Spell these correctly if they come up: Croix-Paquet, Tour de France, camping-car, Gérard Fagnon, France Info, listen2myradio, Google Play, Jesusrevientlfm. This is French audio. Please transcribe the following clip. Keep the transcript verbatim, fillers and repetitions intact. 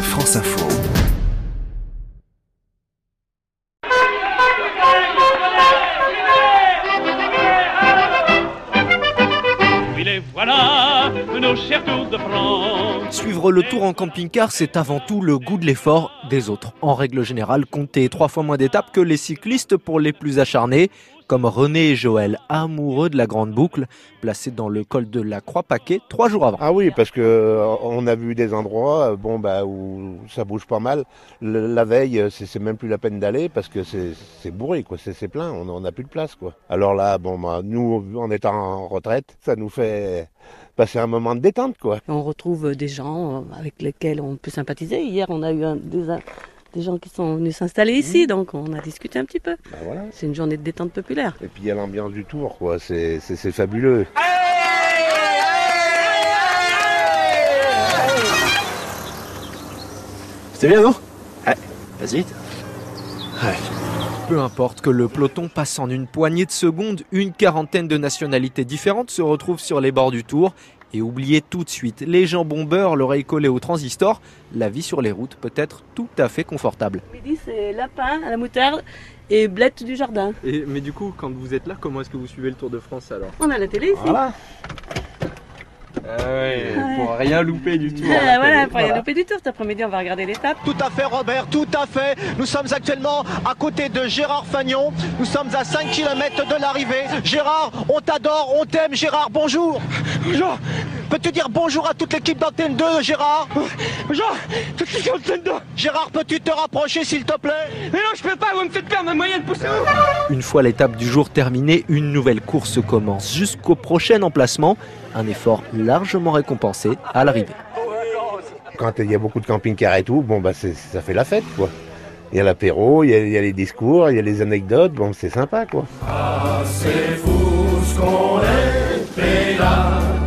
France Info. Les voilà, nos chers Tours de France. Suivre le Tour en camping-car, c'est avant tout le goût de l'effort des autres. En règle générale, comptez trois fois moins d'étapes que les cyclistes pour les plus acharnés, comme René et Joël, amoureux de la grande boucle, placés dans le col de la Croix-Paquet trois jours avant. Ah oui, parce qu'on a vu des endroits bon, bah, où ça bouge pas mal. Le, la veille, c'est même plus la peine d'aller parce que c'est bourré, c'est plein, on n'a plus de place. Quoi. Alors là, bon, bah, nous, en étant en retraite, ça nous fait passer un moment de détente. Quoi. On retrouve des gens avec lesquels on peut sympathiser. Hier, on a eu un, des... des gens qui sont venus s'installer ici, donc on a discuté un petit peu. Bah voilà. C'est une journée de détente populaire. Et puis il y a l'ambiance du Tour, quoi. C'est fabuleux. C'était bien, non? Ouais, vas-y. Ouais. Peu importe que le peloton passe en une poignée de secondes, une quarantaine de nationalités différentes se retrouvent sur les bords du Tour. Et oubliez tout de suite les jambons beurre, l'oreille collée au transistor, la vie sur les routes peut être tout à fait confortable. Midi, c'est lapin à la moutarde et blettes du jardin. Et, mais du coup, quand vous êtes là, comment est-ce que vous suivez le Tour de France alors? On a la télé ici. Voilà. Euh, ouais, ouais. Pour rien louper du Tour. Euh, voilà, pour rien louper du Tour. Cet après-midi, on va regarder l'étape. Tout à fait, Robert, tout à fait. Nous sommes actuellement à côté de Gérard Fagnon. Nous sommes à cinq kilomètres de l'arrivée. Gérard, on t'adore, on t'aime. Gérard, bonjour. Bonjour. Peux-tu dire bonjour à toute l'équipe d'Antenne deux, Gérard? Bonjour, toute l'équipe d'Antenne deux. Gérard, peux-tu te rapprocher, s'il te plaît? Mais non, je peux pas, vous me faites perdre ma moyenne, poussez-vous. Une fois l'étape du jour terminée, une nouvelle course commence jusqu'au prochain emplacement. Un effort largement récompensé à l'arrivée. Quand il y a beaucoup de camping-cars et tout, bon, bah, ça fait la fête, quoi. Il y a l'apéro, il y a, il y a les discours, il y a les anecdotes, bon, c'est sympa, quoi. Ah, c'est fou ce qu'on est, pédale.